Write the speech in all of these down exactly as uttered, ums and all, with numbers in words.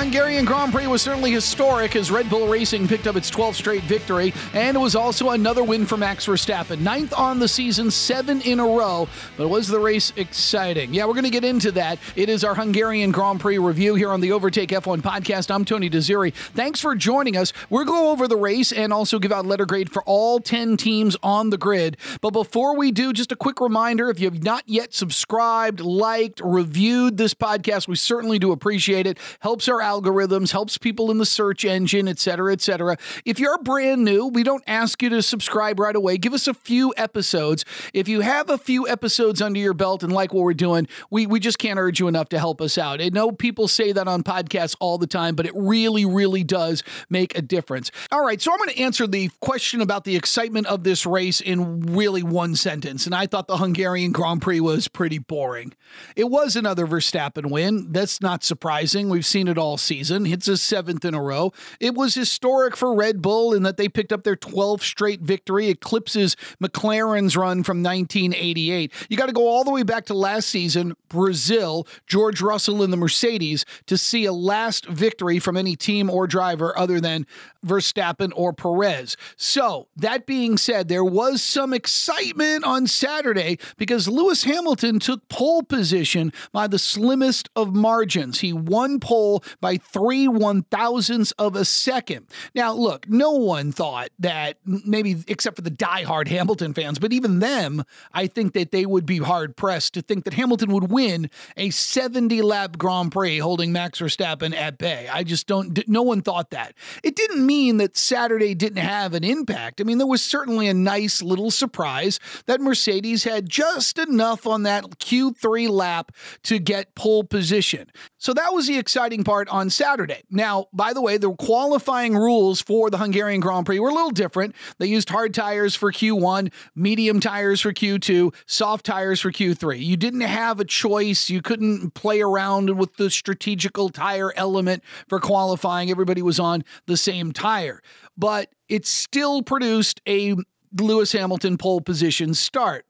Hungarian Grand Prix was certainly historic as Red Bull Racing picked up its twelfth straight victory, and it was also another win for Max Verstappen. Ninth on the season, seven in a row, but was the race exciting? Yeah, we're going to get into that. It is our Hungarian Grand Prix review here on the Overtake F one podcast. I'm Tony Deziri. Thanks for joining us. We'll go over the race and also give out letter grade for all ten teams on the grid. But before we do, just a quick reminder, if you've not yet subscribed, liked, reviewed this podcast, we certainly do appreciate it. Helps our algorithms, helps people in the search engine, et cetera, et cetera. If you're brand new, we don't ask you to subscribe right away. Give us a few episodes. If you have a few episodes under your belt and like what we're doing, we, we just can't urge you enough to help us out. I know people say that on podcasts all the time, but it really, really does make a difference. All right, so I'm going to answer the question about the excitement of this race in really one sentence, and I thought the Hungarian Grand Prix was pretty boring. It was another Verstappen win. That's not surprising. We've seen it all season. It's his seventh in a row. It was historic for Red Bull in that they picked up their twelfth straight victory, eclipses McLaren's run from nineteen eighty-eight. You got to go all the way back to last season, Brazil, George Russell in the Mercedes, to see a last victory from any team or driver other than Verstappen or Perez. So that being said, there was some excitement on Saturday because Lewis Hamilton took pole position by the slimmest of margins. He won pole by three one thousandths of a second. Now, look, no one thought that, maybe except for the diehard Hamilton fans, but even them, I think that they would be hard pressed to think that Hamilton would win a seventy lap Grand Prix holding Max Verstappen at bay. I just don't, no one thought that. It didn't mean that Saturday didn't have an impact. I mean, there was certainly a nice little surprise that Mercedes had just enough on that Q three lap to get pole position. So that was the exciting part on Saturday. Now, by the way, the qualifying rules for the Hungarian Grand Prix were a little different. They used hard tires for Q one, medium tires for Q two, soft tires for Q three. You didn't have a choice. You couldn't play around with the strategical tire element for qualifying. Everybody was on the same tire. But it still produced a Lewis Hamilton pole position start.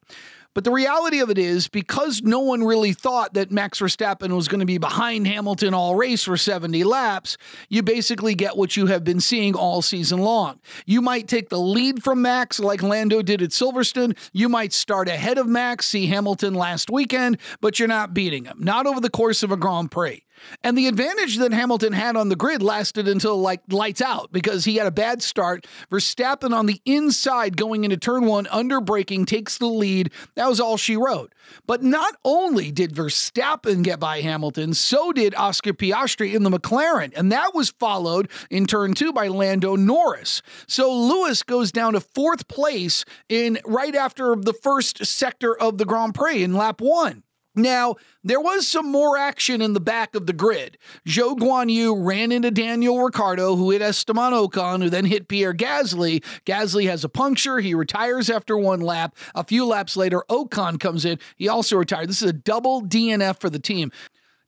But the reality of it is, because no one really thought that Max Verstappen was going to be behind Hamilton all race for seventy laps, you basically get what you have been seeing all season long. You might take the lead from Max like Lando did at Silverstone. You might start ahead of Max, see Hamilton last weekend, but you're not beating him. Not over the course of a Grand Prix. And the advantage that Hamilton had on the grid lasted until like lights out because he had a bad start. Verstappen on the inside going into turn one, under braking, takes the lead. That was all she wrote. But not only did Verstappen get by Hamilton, so did Oscar Piastri in the McLaren. And that was followed in turn two by Lando Norris. So Lewis goes down to fourth place in right after the first sector of the Grand Prix in lap one. Now, there was some more action in the back of the grid. Zhou Guanyu ran into Daniel Ricciardo, who hit Esteban Ocon, who then hit Pierre Gasly. Gasly has a puncture. He retires after one lap. A few laps later, Ocon comes in. He also retired. This is a double D N F for the team.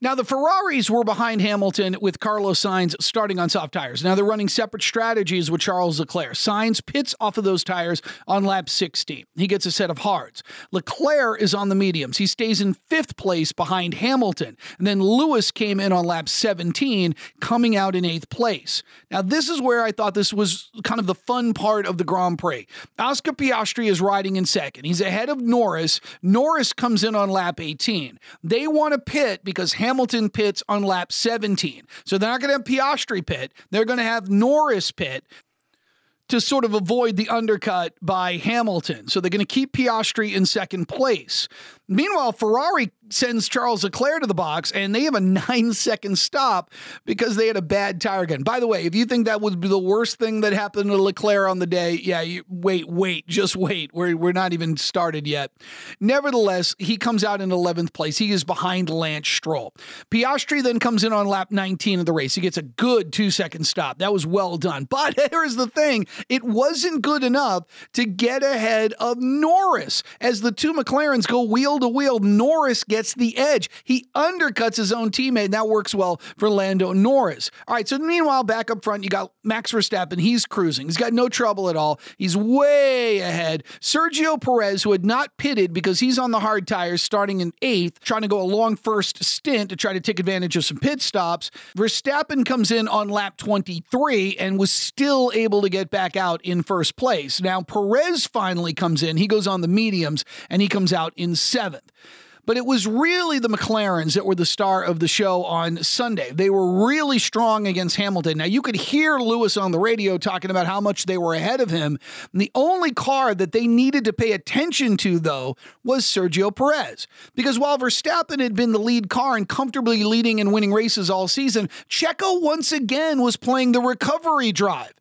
Now, the Ferraris were behind Hamilton with Carlos Sainz starting on soft tires. Now, they're running separate strategies with Charles Leclerc. Sainz pits off of those tires on lap sixteen. He gets a set of hards. Leclerc is on the mediums. He stays in fifth place behind Hamilton. And then Lewis came in on lap seventeen, coming out in eighth place. Now, this is where I thought this was kind of the fun part of the Grand Prix. Oscar Piastri is riding in second. He's ahead of Norris. Norris comes in on lap eighteen. They want to pit because Hamilton Hamilton pits on lap seventeen. So they're not going to have Piastri pit. They're going to have Norris pit to sort of avoid the undercut by Hamilton. So they're going to keep Piastri in second place. Meanwhile, Ferrari sends Charles Leclerc to the box, and they have a nine second stop because they had a bad tire gun. By the way, if you think that would be the worst thing that happened to Leclerc on the day, yeah, you, wait, wait, just wait. We're, we're not even started yet. Nevertheless, he comes out in eleventh place. He is behind Lance Stroll. Piastri then comes in on lap nineteen of the race. He gets a good two second stop. That was well done. But here's the thing. It wasn't good enough to get ahead of Norris. As the two McLarens go wheel to wheel, Norris gets gets the edge. He undercuts his own teammate, and that works well for Lando Norris. All right, so meanwhile, back up front, you got Max Verstappen. He's cruising. He's got no trouble at all. He's way ahead. Sergio Perez, who had not pitted because he's on the hard tires, starting in eighth, trying to go a long first stint to try to take advantage of some pit stops. Verstappen comes in on lap twenty-three and was still able to get back out in first place. Now, Perez finally comes in. He goes on the mediums, and he comes out in seventh. But it was really the McLarens that were the star of the show on Sunday. They were really strong against Hamilton. Now, you could hear Lewis on the radio talking about how much they were ahead of him. And the only car that they needed to pay attention to, though, was Sergio Perez. Because while Verstappen had been the lead car and comfortably leading and winning races all season, Checo once again was playing the recovery drive.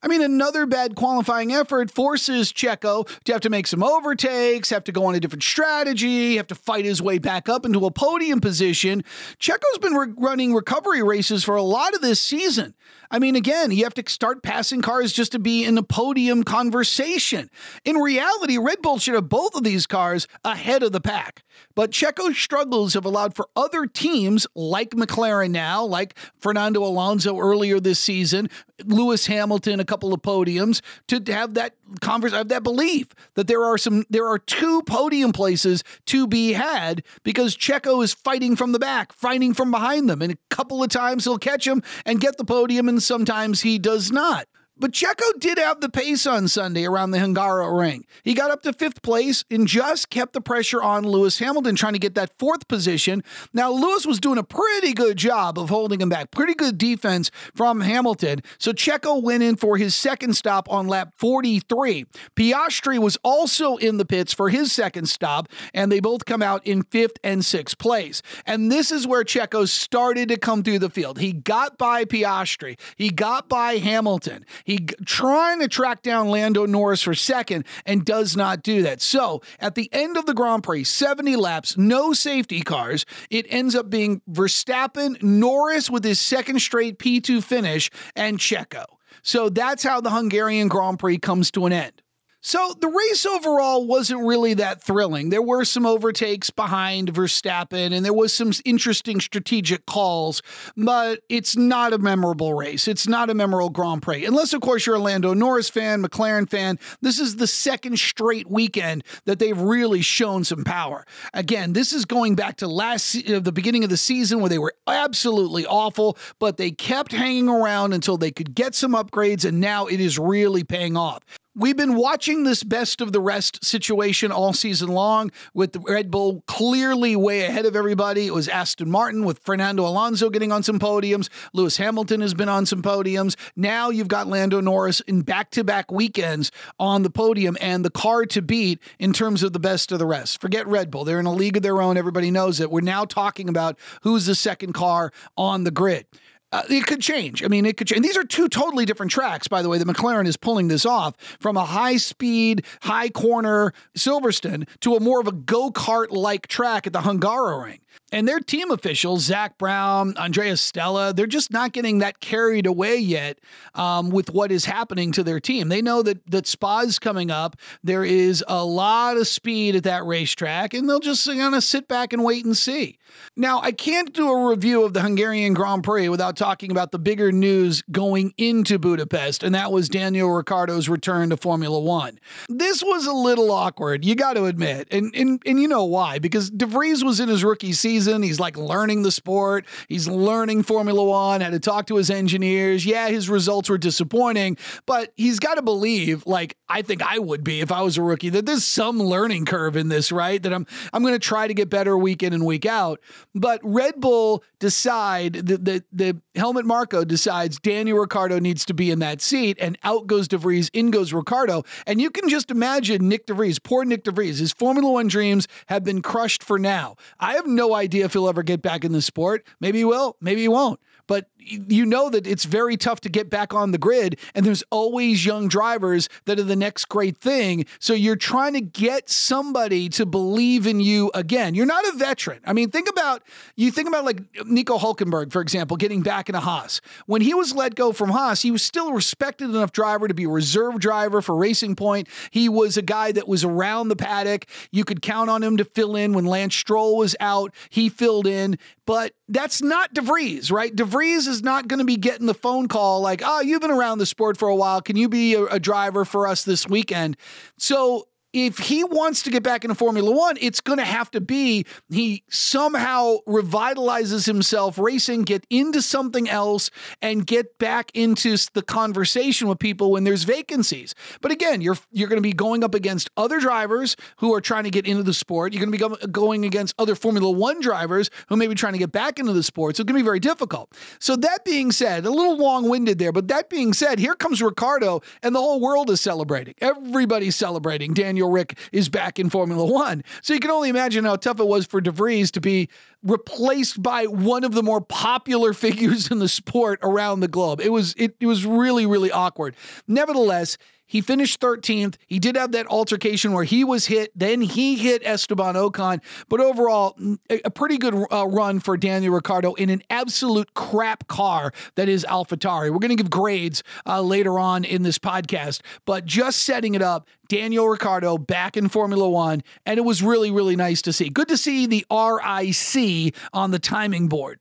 I mean, another bad qualifying effort forces Checo to have to make some overtakes, have to go on a different strategy, have to fight his way back up into a podium position. Checo's been re- running recovery races for a lot of this season. I mean, again, you have to start passing cars just to be in the podium conversation. In reality, Red Bull should have both of these cars ahead of the pack. But Checo's struggles have allowed for other teams, like McLaren now, like Fernando Alonso earlier this season, Lewis Hamilton, a couple of podiums, to have that converse, have that belief that there are some, there are two podium places to be had because Checo is fighting from the back, fighting from behind them, and a couple of times he'll catch him and get the podium, and sometimes he does not. But Checo did have the pace on Sunday around the Hungaroring. He got up to fifth place and just kept the pressure on Lewis Hamilton, trying to get that fourth position. Now, Lewis was doing a pretty good job of holding him back. Pretty good defense from Hamilton. So Checo went in for his second stop on lap forty-three. Piastri was also in the pits for his second stop, and they both come out in fifth and sixth place. And this is where Checo started to come through the field. He got by Piastri. He got by Hamilton. He trying to track down Lando Norris for second and does not do that. So at the end of the Grand Prix, seventy laps, no safety cars. It ends up being Verstappen, Norris with his second straight P two finish, and Checo. So that's how the Hungarian Grand Prix comes to an end. So the race overall wasn't really that thrilling. There were some overtakes behind Verstappen, and there was some interesting strategic calls, but it's not a memorable race. It's not a memorable Grand Prix. Unless, of course, you're a Lando Norris fan, McLaren fan. This is the second straight weekend that they've really shown some power. Again, this is going back to last uh, the beginning of the season where they were absolutely awful, but they kept hanging around until they could get some upgrades, and now it is really paying off. We've been watching this best of the rest situation all season long with the Red Bull clearly way ahead of everybody. It was Aston Martin with Fernando Alonso getting on some podiums. Lewis Hamilton has been on some podiums. Now you've got Lando Norris in back-to-back weekends on the podium and the car to beat in terms of the best of the rest. Forget Red Bull. They're in a league of their own. Everybody knows it. We're now talking about who's the second car on the grid. Uh, it could change. I mean, it could change. And these are two totally different tracks, by the way, that McLaren is pulling this off from a high-speed, high-corner Silverstone to a more of a go-kart-like track at the Hungaroring. And their team officials, Zach Brown, Andreas Stella, they're just not getting that carried away yet um, with what is happening to their team. They know that that Spa's coming up. There is a lot of speed at that racetrack, and they'll just kind of sit back and wait and see. Now, I can't do a review of the Hungarian Grand Prix without talking about the bigger news going into Budapest, and that was Daniel Ricciardo's return to Formula One. This was a little awkward, you got to admit, and, and, and you know why, because De Vries was in his rookie season. He's like learning the sport. He's learning Formula One, had to talk to his engineers. Yeah, his results were disappointing, but he's got to believe, like I think I would be if I was a rookie, that there's some learning curve in this, right? That I'm I'm going to try to get better week in and week out. But Red Bull decide, the, the, the Helmut Marko decides Daniel Ricciardo needs to be in that seat, and out goes De Vries, in goes Ricciardo. And you can just imagine Nyck de Vries, poor Nyck de Vries. His Formula One dreams have been crushed for now. I have no no idea if he'll ever get back in the sport. Maybe he will, maybe he won't. But you know that it's very tough to get back on the grid, and there's always young drivers that are the next great thing. So you're trying to get somebody to believe in you again. You're not a veteran. I mean, think about, you think about like Nico Hulkenberg, for example, getting back in a Haas. When he was let go from Haas, he was still a respected enough driver to be a reserve driver for Racing Point. He was a guy that was around the paddock. You could count on him to fill in when Lance Stroll was out. He filled in, but that's not De Vries, right? De Vries is not going to be getting the phone call like, oh, you've been around the sport for a while. Can you be a, a driver for us this weekend? So if he wants to get back into Formula One, it's going to have to be he somehow revitalizes himself racing, get into something else, and get back into the conversation with people when there's vacancies. But again, you're you're going to be going up against other drivers who are trying to get into the sport. You're going to be going against other Formula One drivers who may be trying to get back into the sport. So it's going to be very difficult. So that being said, a little long-winded there, but that being said, here comes Ricardo, and the whole world is celebrating. Everybody's celebrating. Daniel Rick is back in Formula One. So you can only imagine how tough it was for De Vries to be replaced by one of the more popular figures in the sport around the globe. It was it, it was really, really awkward. Nevertheless, he finished thirteenth. He did have that altercation where he was hit. Then he hit Esteban Ocon. But overall, a pretty good uh, run for Daniel Ricciardo in an absolute crap car that is AlphaTauri. We're going to give grades uh, later on in this podcast. But just setting it up, Daniel Ricciardo back in Formula One. And it was really, really nice to see. Good to see the R I C on the timing board.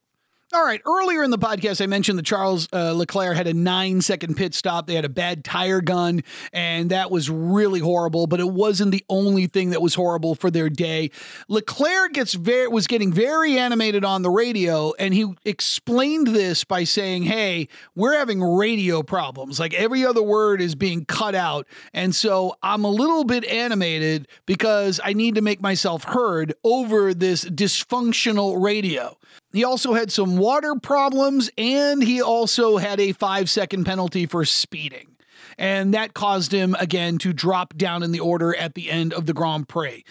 All right, earlier in the podcast, I mentioned that Charles uh, Leclerc had a nine-second pit stop. They had a bad tire gun, and that was really horrible, but it wasn't the only thing that was horrible for their day. Leclerc gets very, was getting very animated on the radio, and he explained this by saying, hey, we're having radio problems. Like, every other word is being cut out, and so I'm a little bit animated because I need to make myself heard over this dysfunctional radio. He also had some water problems, and he also had a five-second penalty for speeding. And that caused him, again, to drop down in the order at the end of the Grand Prix.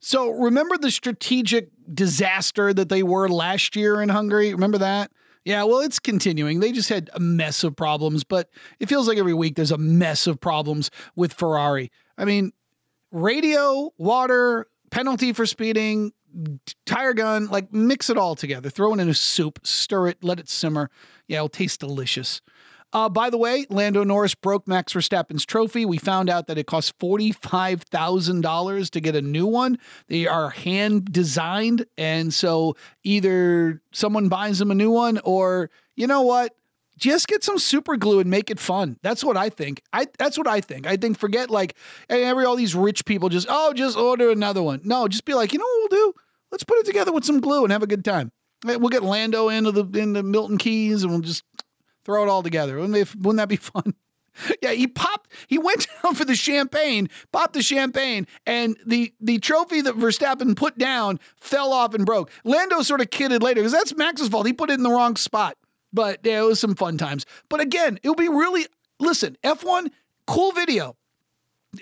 So remember the strategic disaster that they were last year in Hungary? Remember that? Yeah, well, it's continuing. They just had a mess of problems, but it feels like every week there's a mess of problems with Ferrari. I mean, radio, water, penalty for speeding, tire gun, like mix it all together, throw it in a soup, stir it, let it simmer. Yeah, it'll taste delicious. Uh, by the way, Lando Norris broke Max Verstappen's trophy. We found out that it cost forty-five thousand dollars to get a new one. They are hand designed. And so either someone buys them a new one, or you know what? Just get some super glue and make it fun. That's what I think. I that's what I think. I think forget like every all these rich people just, oh, just order another one. No, just be like, you know what we'll do? Let's put it together with some glue and have a good time. We'll get Lando into the into Milton Keys and we'll just throw it all together. Wouldn't they, wouldn't that be fun? Yeah, he popped, he went down for the champagne, popped the champagne, and the, the trophy that Verstappen put down fell off and broke. Lando sort of kidded later because that's Max's fault. He put it in the wrong spot. But yeah, it was some fun times. But again, it'll be really, listen, F one, cool video.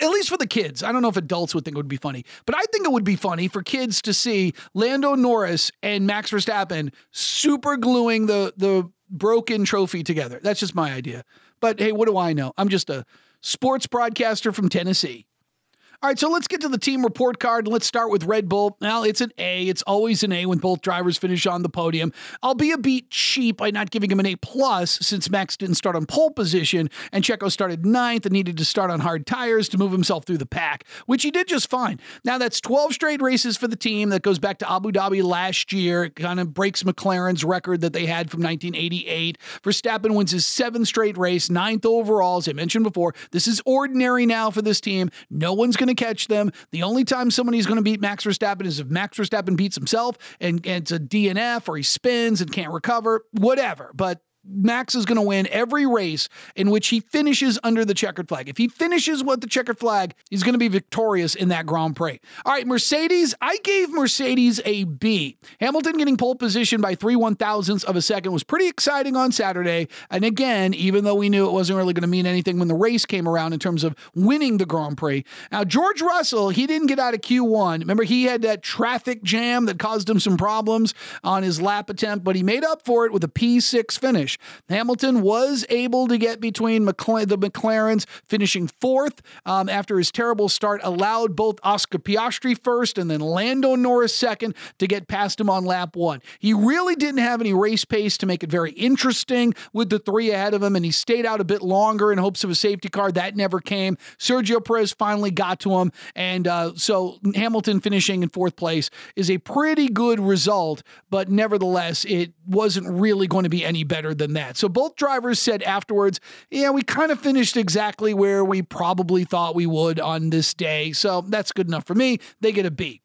At least for the kids. I don't know if adults would think it would be funny, but I think it would be funny for kids to see Lando Norris and Max Verstappen super gluing the, the broken trophy together. That's just my idea. But hey, what do I know? I'm just a sports broadcaster from Tennessee. All right, so let's get to the team report card. Let's start with Red Bull. Now, it's an A. It's always an A when both drivers finish on the podium. I'll be a beat cheap by not giving him an A plus since Max didn't start on pole position and Checo started ninth and needed to start on hard tires to move himself through the pack, which he did just fine. Now, that's twelve straight races for the team. That goes back to Abu Dhabi last year. It kind of breaks McLaren's record that they had from nineteen eighty-eight. Verstappen wins his seventh straight race, ninth overall, as I mentioned before. This is ordinary now for this team. No one's going to catch them. The only time somebody's going to beat Max Verstappen is if Max Verstappen beats himself and, and it's a D N F or he spins and can't recover, whatever. But Max is going to win every race in which he finishes under the checkered flag. If he finishes with the checkered flag, he's going to be victorious in that Grand Prix. All right, Mercedes. I gave Mercedes a B. Hamilton getting pole position by three one-thousandths of a second was pretty exciting on Saturday. And again, even though we knew it wasn't really going to mean anything when the race came around in terms of winning the Grand Prix. Now, George Russell, he didn't get out of Q one. Remember, he had that traffic jam that caused him some problems on his lap attempt, but he made up for it with a P six finish. Hamilton was able to get between McLaren, the McLarens, finishing fourth um, after his terrible start allowed both Oscar Piastri first and then Lando Norris second to get past him on lap one. He really didn't have any race pace to make it very interesting with the three ahead of him, and he stayed out a bit longer in hopes of a safety car. That never came. Sergio Perez finally got to him, and uh, so Hamilton finishing in fourth place is a pretty good result, but nevertheless, it wasn't really going to be any better than that. So both drivers said afterwards, yeah, we kind of finished exactly where we probably thought we would on this day. So that's good enough for me. They get a B.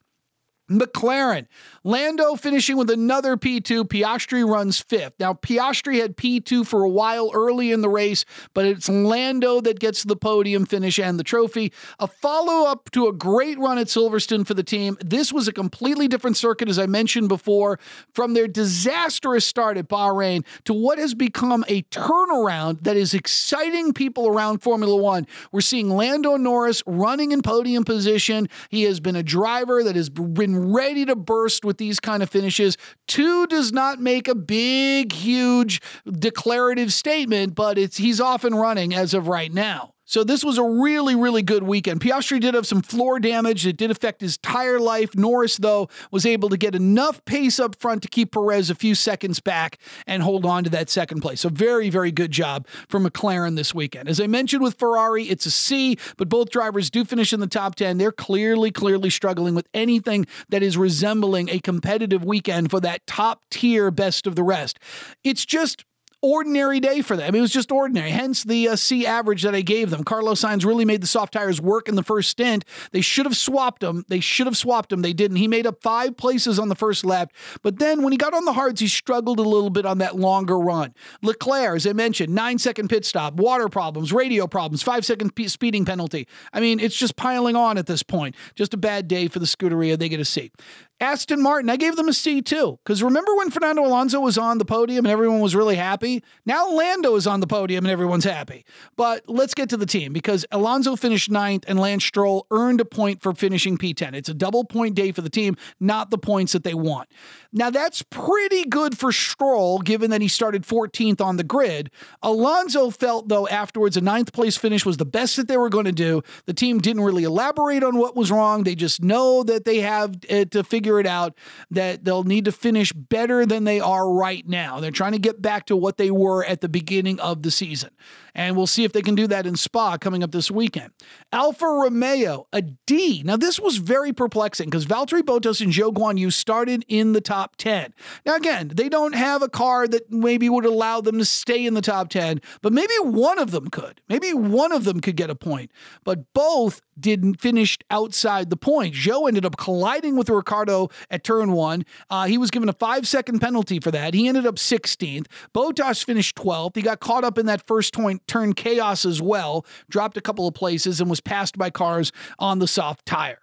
McLaren. Lando finishing with another P two. Piastri runs fifth. Now, Piastri had P two for a while early in the race, but it's Lando that gets the podium finish and the trophy. A follow-up to a great run at Silverstone for the team. This was a completely different circuit, as I mentioned before, from their disastrous start at Bahrain to what has become a turnaround that is exciting people around Formula One. We're seeing Lando Norris running in podium position. He has been a driver that has been ready to burst with these kind of finishes. Two does not make a big, huge declarative statement, but it's he's off and running as of right now. So this was a really, really good weekend. Piastri did have some floor damage. It did affect his tire life. Norris, though, was able to get enough pace up front to keep Perez a few seconds back and hold on to that second place. So very, very good job for McLaren this weekend. As I mentioned with Ferrari, it's a C, but both drivers do finish in the top ten. They're clearly, clearly struggling with anything that is resembling a competitive weekend for that top tier best of the rest. It's just ordinary day for them. I mean, it was just ordinary, hence the uh, C average that I gave them. Carlos Sainz really made the soft tires work in the first stint. They should have swapped them. They should have swapped them. They didn't. He made up five places on the first lap, but then when he got on the hards, he struggled a little bit on that longer run. Leclerc, as I mentioned, nine second pit stop, water problems, radio problems, five second p- speeding penalty. I mean, it's just piling on at this point. Just a bad day for the Scuderia. They get a C. Aston Martin, I gave them a C too, because remember when Fernando Alonso was on the podium and everyone was really happy? Now Lando is on the podium and everyone's happy. But let's get to the team, because Alonso finished ninth and Lance Stroll earned a point for finishing P ten. It's a double point day for the team, not the points that they want. Now that's pretty good for Stroll, given that he started fourteenth on the grid. Alonso felt, though, afterwards a ninth place finish was the best that they were going to do. The team didn't really elaborate on what was wrong. They just know that they have uh, to figure it out, that they'll need to finish better than they are right now. They're trying to get back to what they were at the beginning of the season. And we'll see if they can do that in Spa coming up this weekend. Alfa Romeo, a D. Now, this was very perplexing because Valtteri Bottas and Zhou Guanyu started in the top ten. Now, again, they don't have a car that maybe would allow them to stay in the top ten, but maybe one of them could. Maybe one of them could get a point. But both didn't finish outside the point. Zhou ended up colliding with Ricciardo at turn one. Uh, he was given a five-second penalty for that. He ended up sixteenth. Bottas finished twelfth. He got caught up in that first point turn chaos as well, dropped a couple of places and was passed by cars on the soft tire.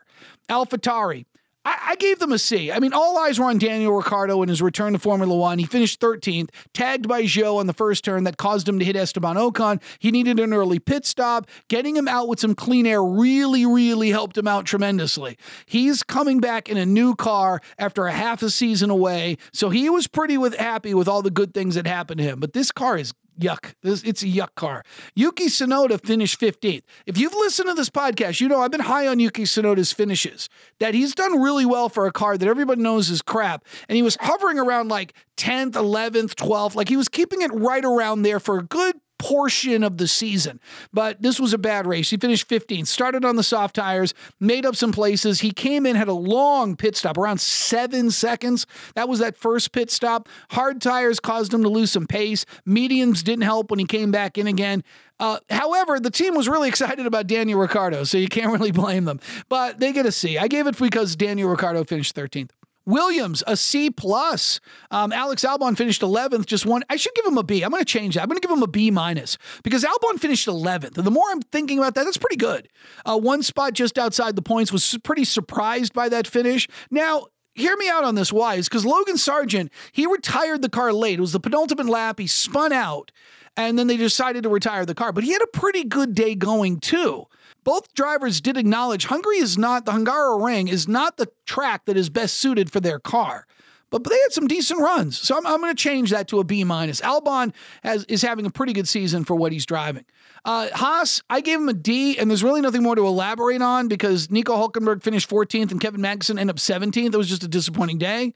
AlphaTauri, I, I gave them a C. I mean, all eyes were on Daniel Ricciardo in his return to Formula One. He finished thirteenth, tagged by Zhou on the first turn that caused him to hit Esteban Ocon. He needed an early pit stop. Getting him out with some clean air really, really helped him out tremendously. He's coming back in a new car after a half a season away, so he was pretty with happy with all the good things that happened to him. But this car is yuck. It's a yuck car. Yuki Tsunoda finished fifteenth. If you've listened to this podcast, you know I've been high on Yuki Tsunoda's finishes, that he's done really well for a car that everybody knows is crap. And he was hovering around like tenth, eleventh, twelfth. Like he was keeping it right around there for a good portion of the season, but this was a bad race. He finished fifteenth, started on the soft tires, made up some places. He came in, had a long pit stop, around seven seconds. That was that first pit stop. Hard tires caused him to lose some pace. Mediums didn't help when he came back in again. Uh, however, the team was really excited about Daniel Ricciardo, so you can't really blame them, but they get a C. I gave it because Daniel Ricciardo finished thirteenth. Williams, a C plus. Um, Alex Albon finished eleventh, just one. I should give him a B. I'm going to change that. I'm going to give him a B minus because Albon finished eleventh. And the more I'm thinking about that, that's pretty good. Uh, one spot just outside the points, was pretty surprised by that finish. Now, hear me out on this, why? It's because Logan Sargent, he retired the car late. It was the penultimate lap. He spun out, and then they decided to retire the car. But he had a pretty good day going, too. Both drivers did acknowledge Hungary is not, the Hungaroring is not the track that is best suited for their car. But, but they had some decent runs. So I'm, I'm going to change that to a B minus. Albon has, is having a pretty good season for what he's driving. Uh, Haas, I gave him a D, and there's really nothing more to elaborate on because Nico Hulkenberg finished fourteenth and Kevin Magnussen ended up seventeenth. It was just a disappointing day.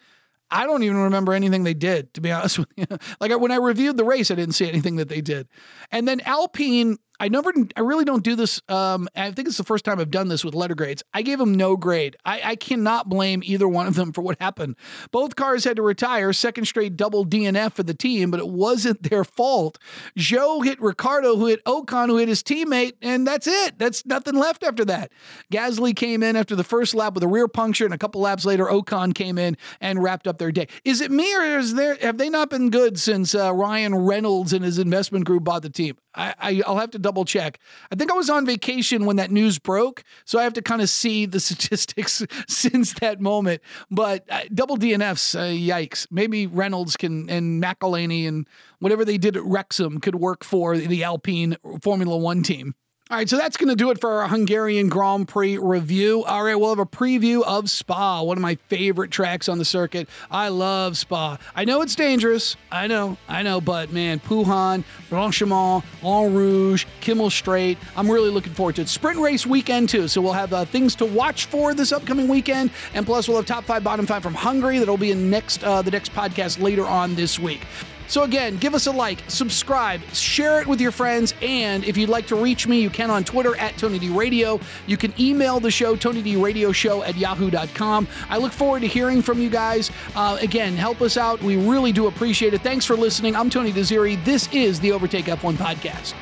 I don't even remember anything they did, to be honest with you. Like when I reviewed the race, I didn't see anything that they did. And then Alpine, I never, I really don't do this. Um, I think it's the first time I've done this with letter grades. I gave them no grade. I, I cannot blame either one of them for what happened. Both cars had to retire, second straight double D N F for the team, but it wasn't their fault. Zhou hit Ricardo, who hit Ocon, who hit his teammate, and that's it. That's nothing left after that. Gasly came in after the first lap with a rear puncture, and a couple laps later, Ocon came in and wrapped up their day. Is it me, or is there? Have they not been good since uh, Ryan Reynolds and his investment group bought the team? I, I, I'll have to double check. I think I was on vacation when that news broke, so I have to kind of see the statistics since that moment. But uh, double D N Fs, uh, yikes. Maybe Reynolds can and McElhaney and whatever they did at Wrexham could work for the Alpine Formula One team. All right, so that's going to do it for our Hungarian Grand Prix review. All right, we'll have a preview of Spa, one of my favorite tracks on the circuit. I love Spa. I know it's dangerous. I know, I know, but man, Puhan, Blanchimont, En Rouge, Kimmel Strait, I'm really looking forward to it. Sprint race weekend, too, so we'll have uh, things to watch for this upcoming weekend, and plus we'll have top five, bottom five from Hungary. That'll be in next uh, the next podcast later on this week. So again, give us a like, subscribe, share it with your friends, and if you'd like to reach me, you can on Twitter at Tony D Radio. You can email the show, Tony D Radio Show at yahoo dot com. I look forward to hearing from you guys. Uh, again, help us out. We really do appreciate it. Thanks for listening. I'm Tony Deziri. This is the Overtake F one Podcast.